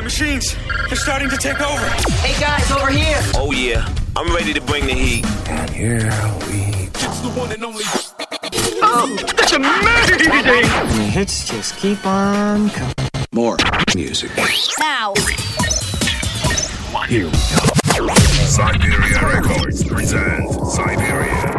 The machines, they're starting to take over. Hey guys, over here. Oh yeah, I'm ready to bring the heat. And here we go. It's the one and only. Oh, that's amazing! The hits just keep on coming. More music. Now. Here we go. Siberia Records presents Siberia.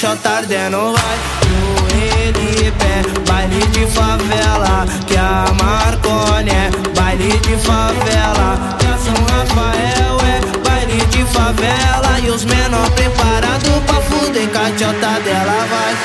lancha tarde não vai morrer de pé. Baile de favela, que a Marconi é. Baile de favela, que a São Rafael é. Baile de favela e os menor preparados pra fuder. Cachota dela vai.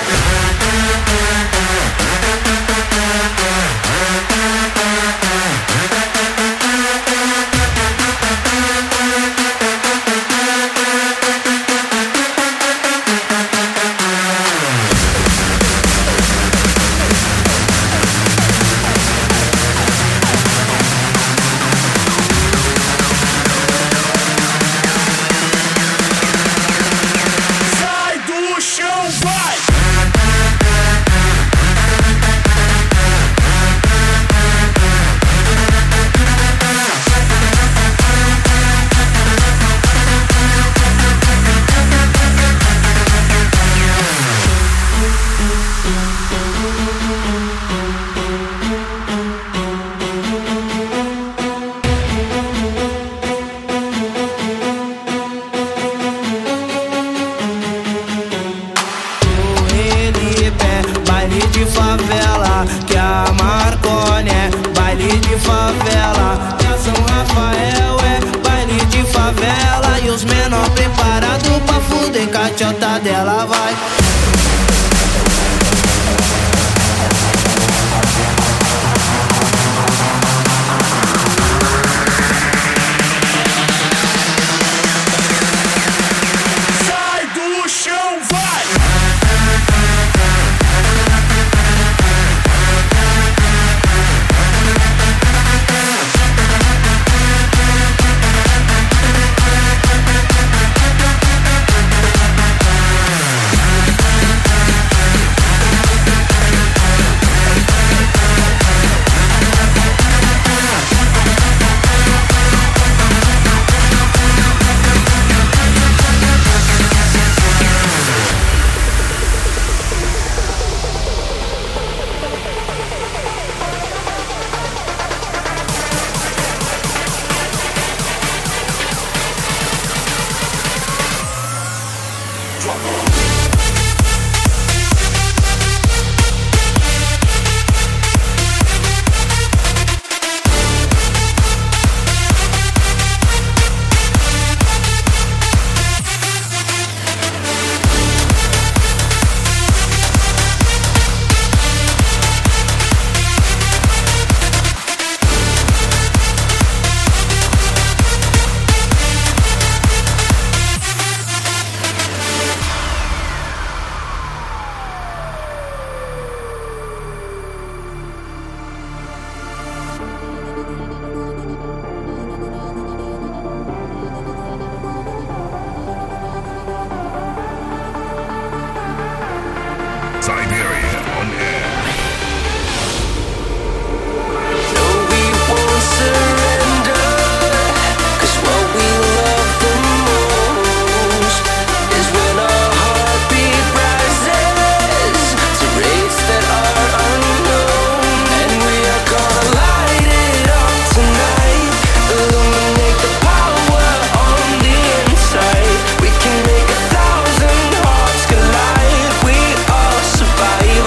Survive.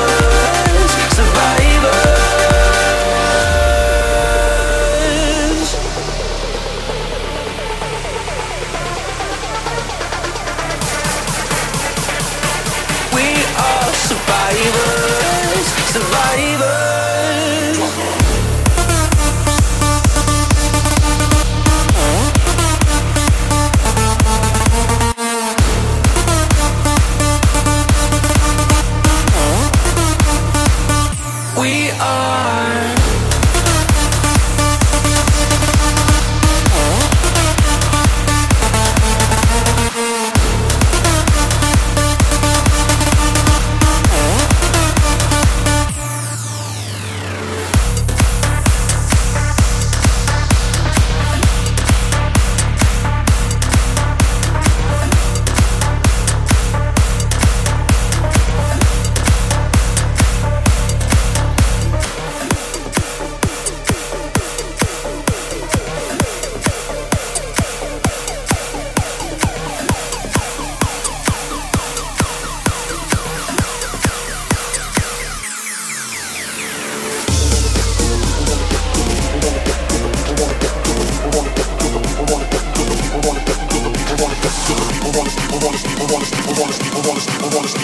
Get down with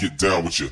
you. Get down with you.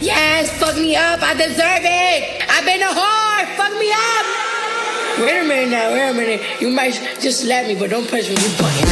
Yes, fuck me up. I deserve it. I've been a whore. Fuck me up. Wait a minute now. Wait a minute. You might just slap me, but don't punch me. You fucking.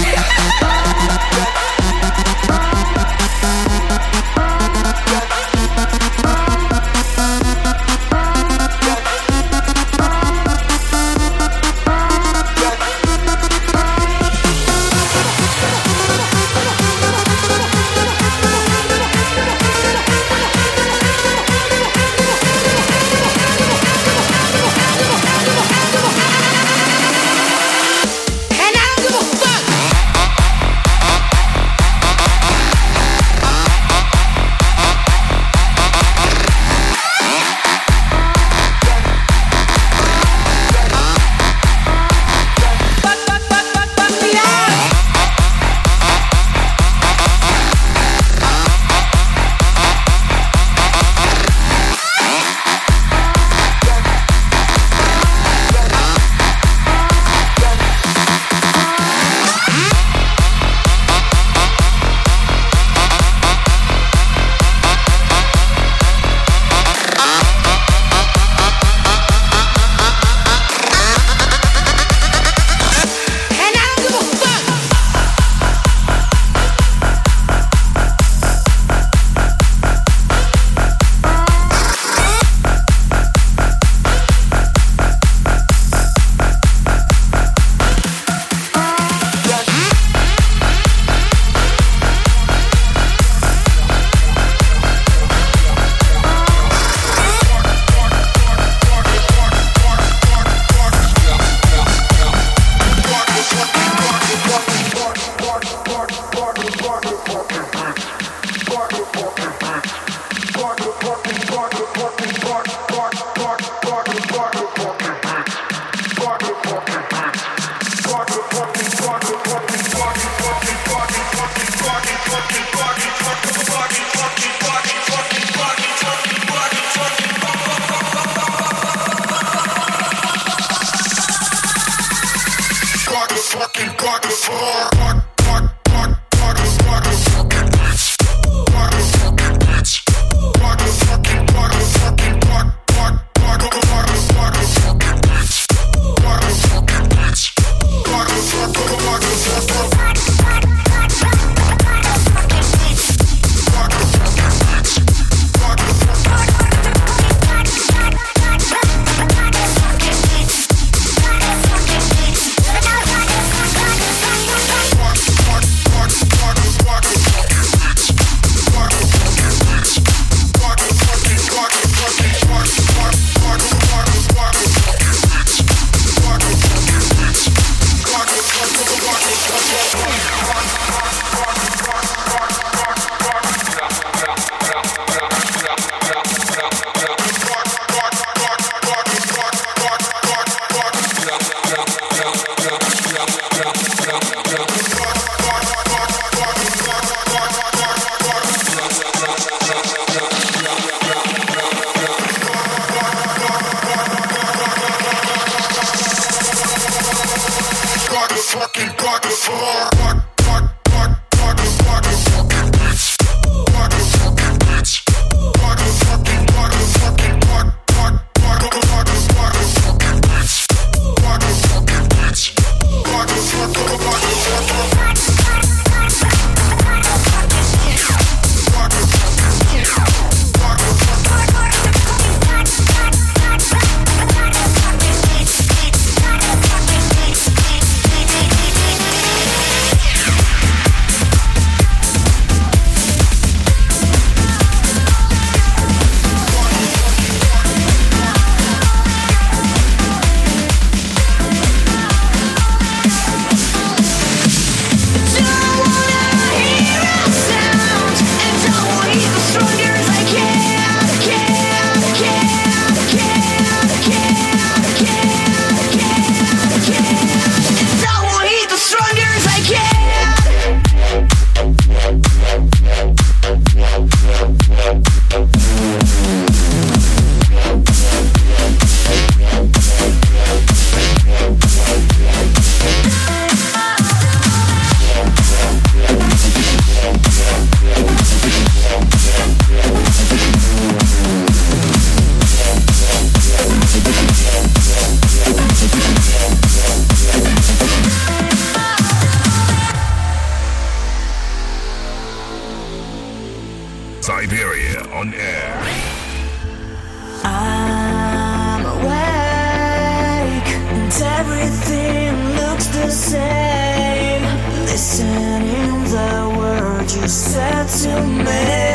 same. Listening the word you said to me.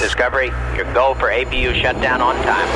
Discovery, your go for APU shutdown on time.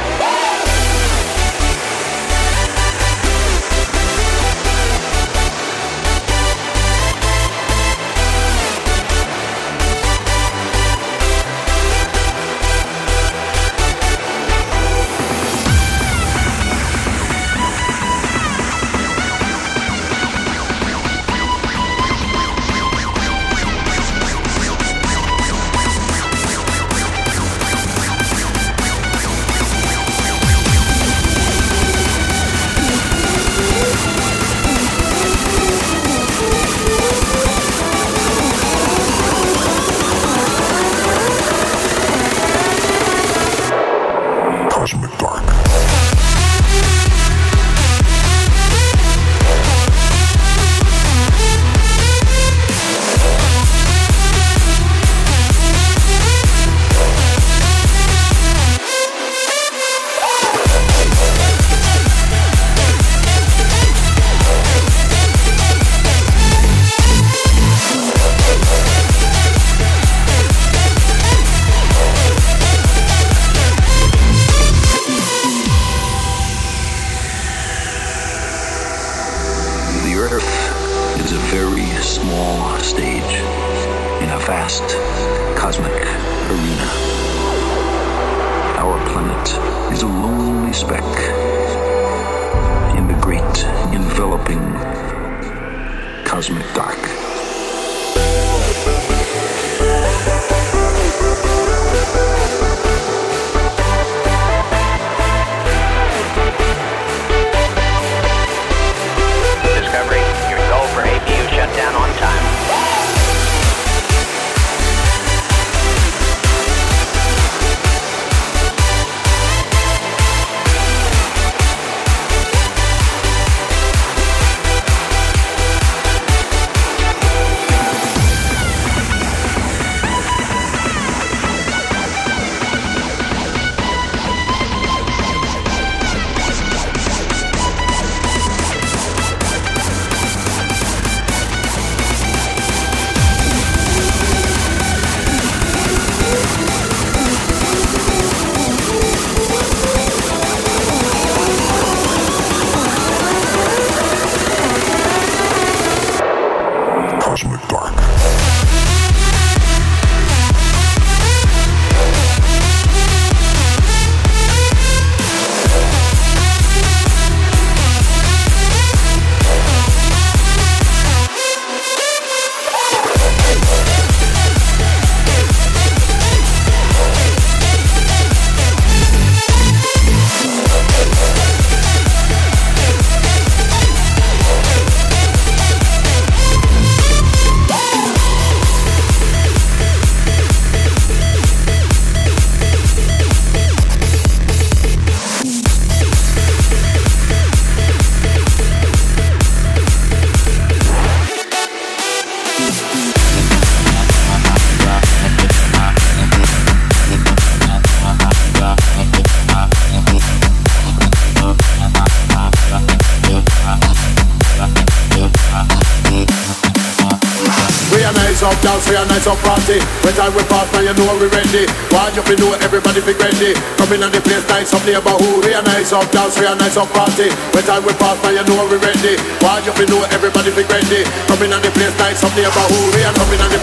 nice up dance, we are nice up party. When time we pass, man, you know we ready. Why you be do it, everybody be ready. Come in on the place, nice up neighborhood. We are nice up dance, we are nice up party. When time we pass, man, you know we ready. Why you be do it, everybody be ready. Come in on the place, nice up neighborhood. We are coming on the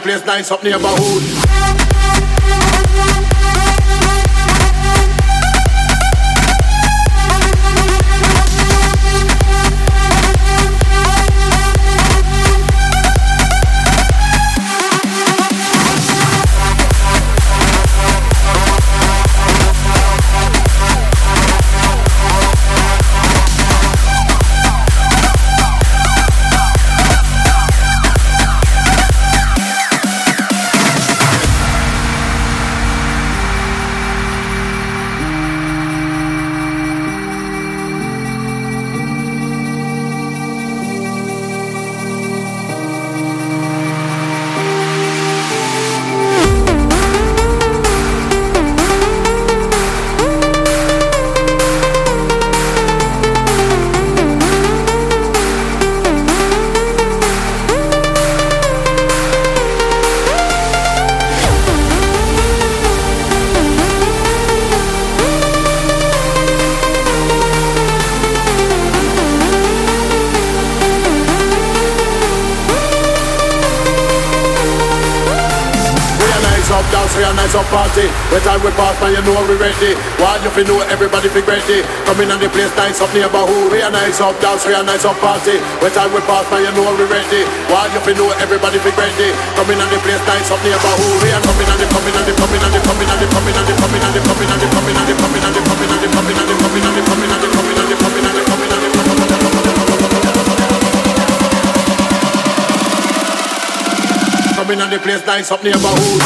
place, nice up neighborhood. We are nice up party. When time we pass, man, you know we ready. Why you fi know everybody be ready? Come in on the place, nice up neighborhood. We are nice up dance, we are nice up party. When time we pass, man, you know we ready. Why you fi know everybody be ready? Come in on the place, nice up neighborhood. We are coming on the place, nice up neighborhood. Coming on the place, nice up neighborhood.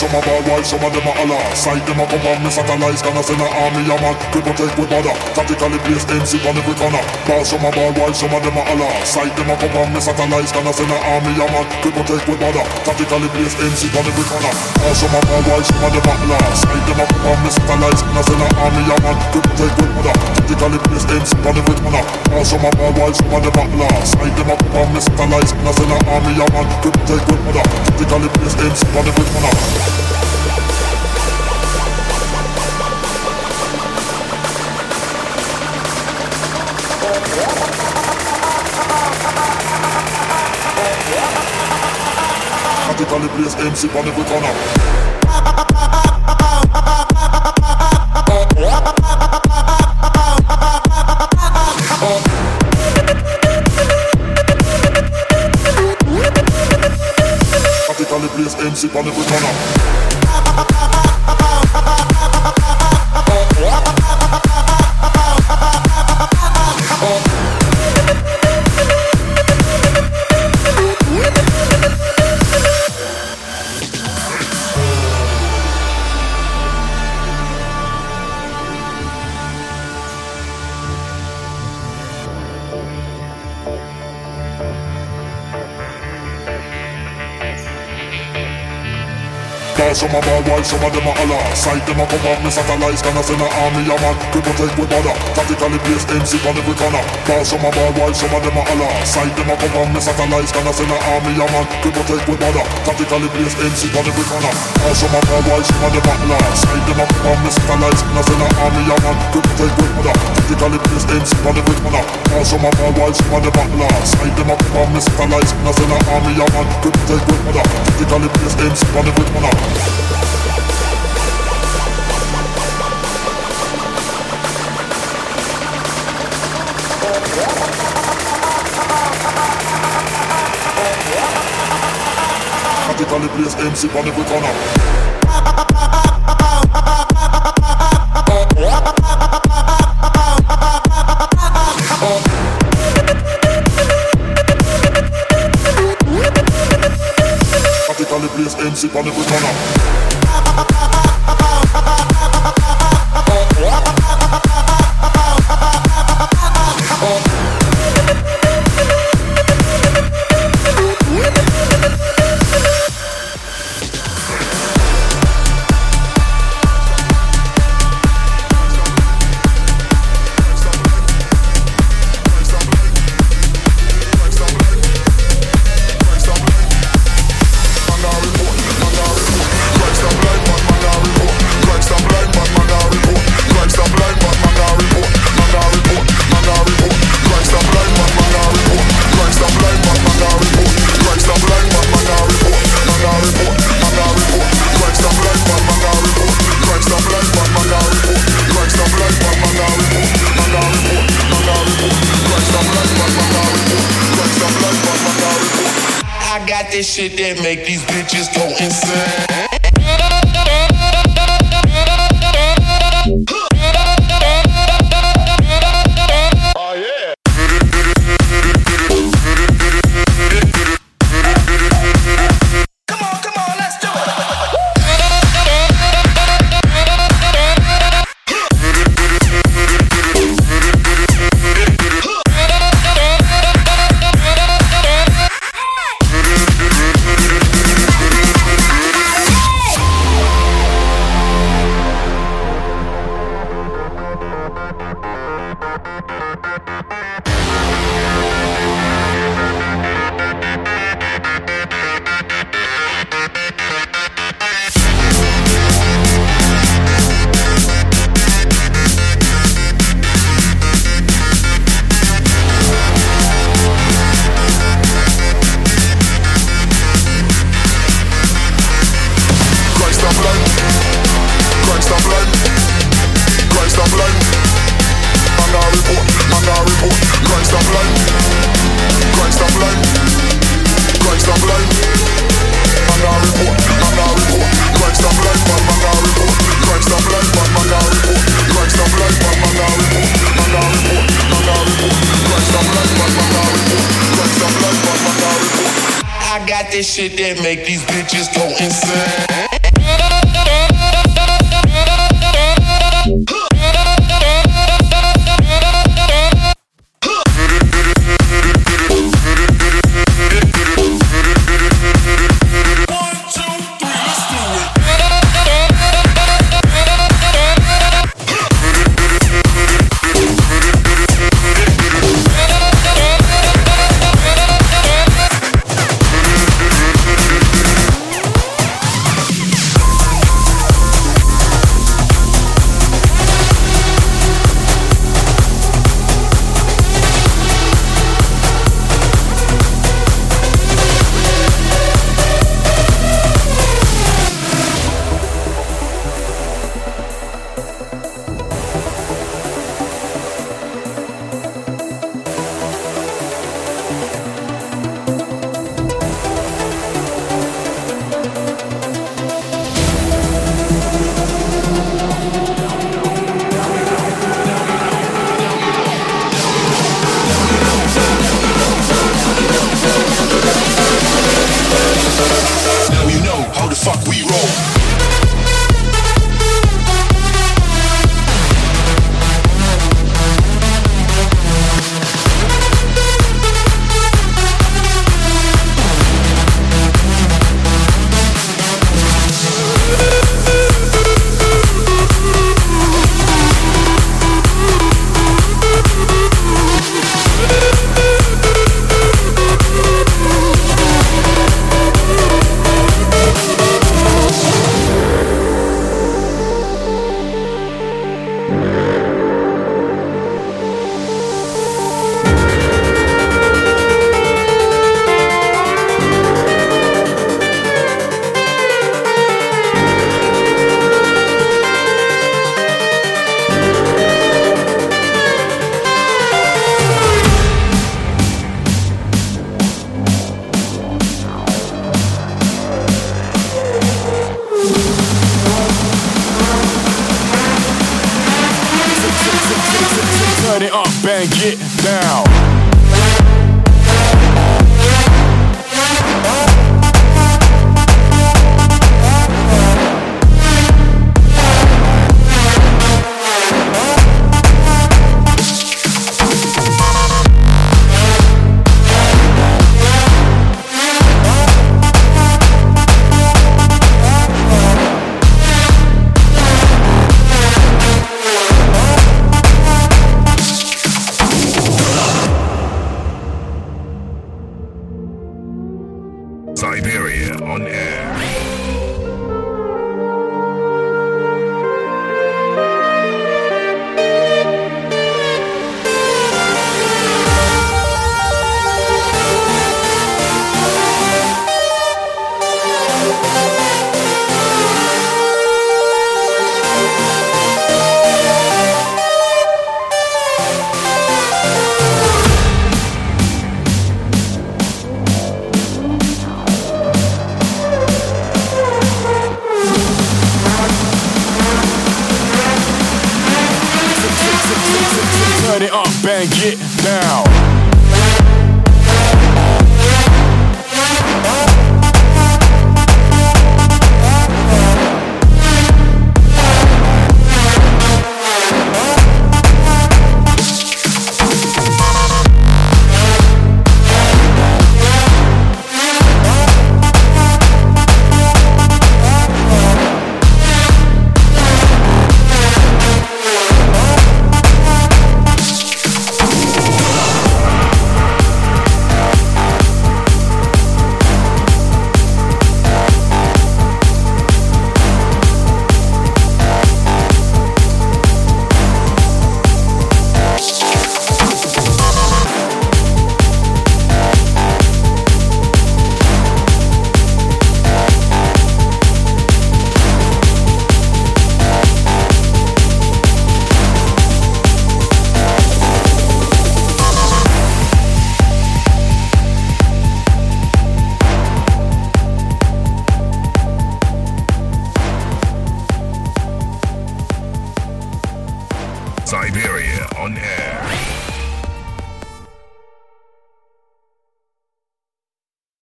Some are bad wives, some of them are Allah. Side them up on me satellites, gonna send an army a man. People take with bother, tactically place MC on every corner. Some are bad wives, some of them are Allah. Side them up on me satellites, gonna send an army a man. People take with bother, tactically place MC on every corner. Some are bad wives, some of them are Allah. Side them up on me satellites, gonna send an army a man. People take with bother, tactically place MC on every corner. Some are bad wives, some of them are Allah. Side them up on me satellites, gonna send an army a man. People take with bother, tactically place MC on every corner. Tactically place MC on every corner. MC on every corner. Some are bad wives, some of them are Allah. Side them up on me satellites, gonna send an army a man. People take with bother, tactically place MC on every corner. Some are bad wives, some of them are Allah. Side them up on me satellites, gonna send an army a man. People take with bother, tactically place MC on every corner. Some are bad wives, some of them are Allah. Side them up on me satellites, gonna send an army a man. People take with bother, tactically place MC on every corner. Some are bad wives, some of them are Allah. Side them up on me satellites, gonna send an army a man. People take with bother, tactically place MC on every corner. Yeah. vertically place MC on every corner. Vertically place MC on every corner. This shit that make these bitches go insane. I got this shit that make these bitches go insane. it now. Siberia on air.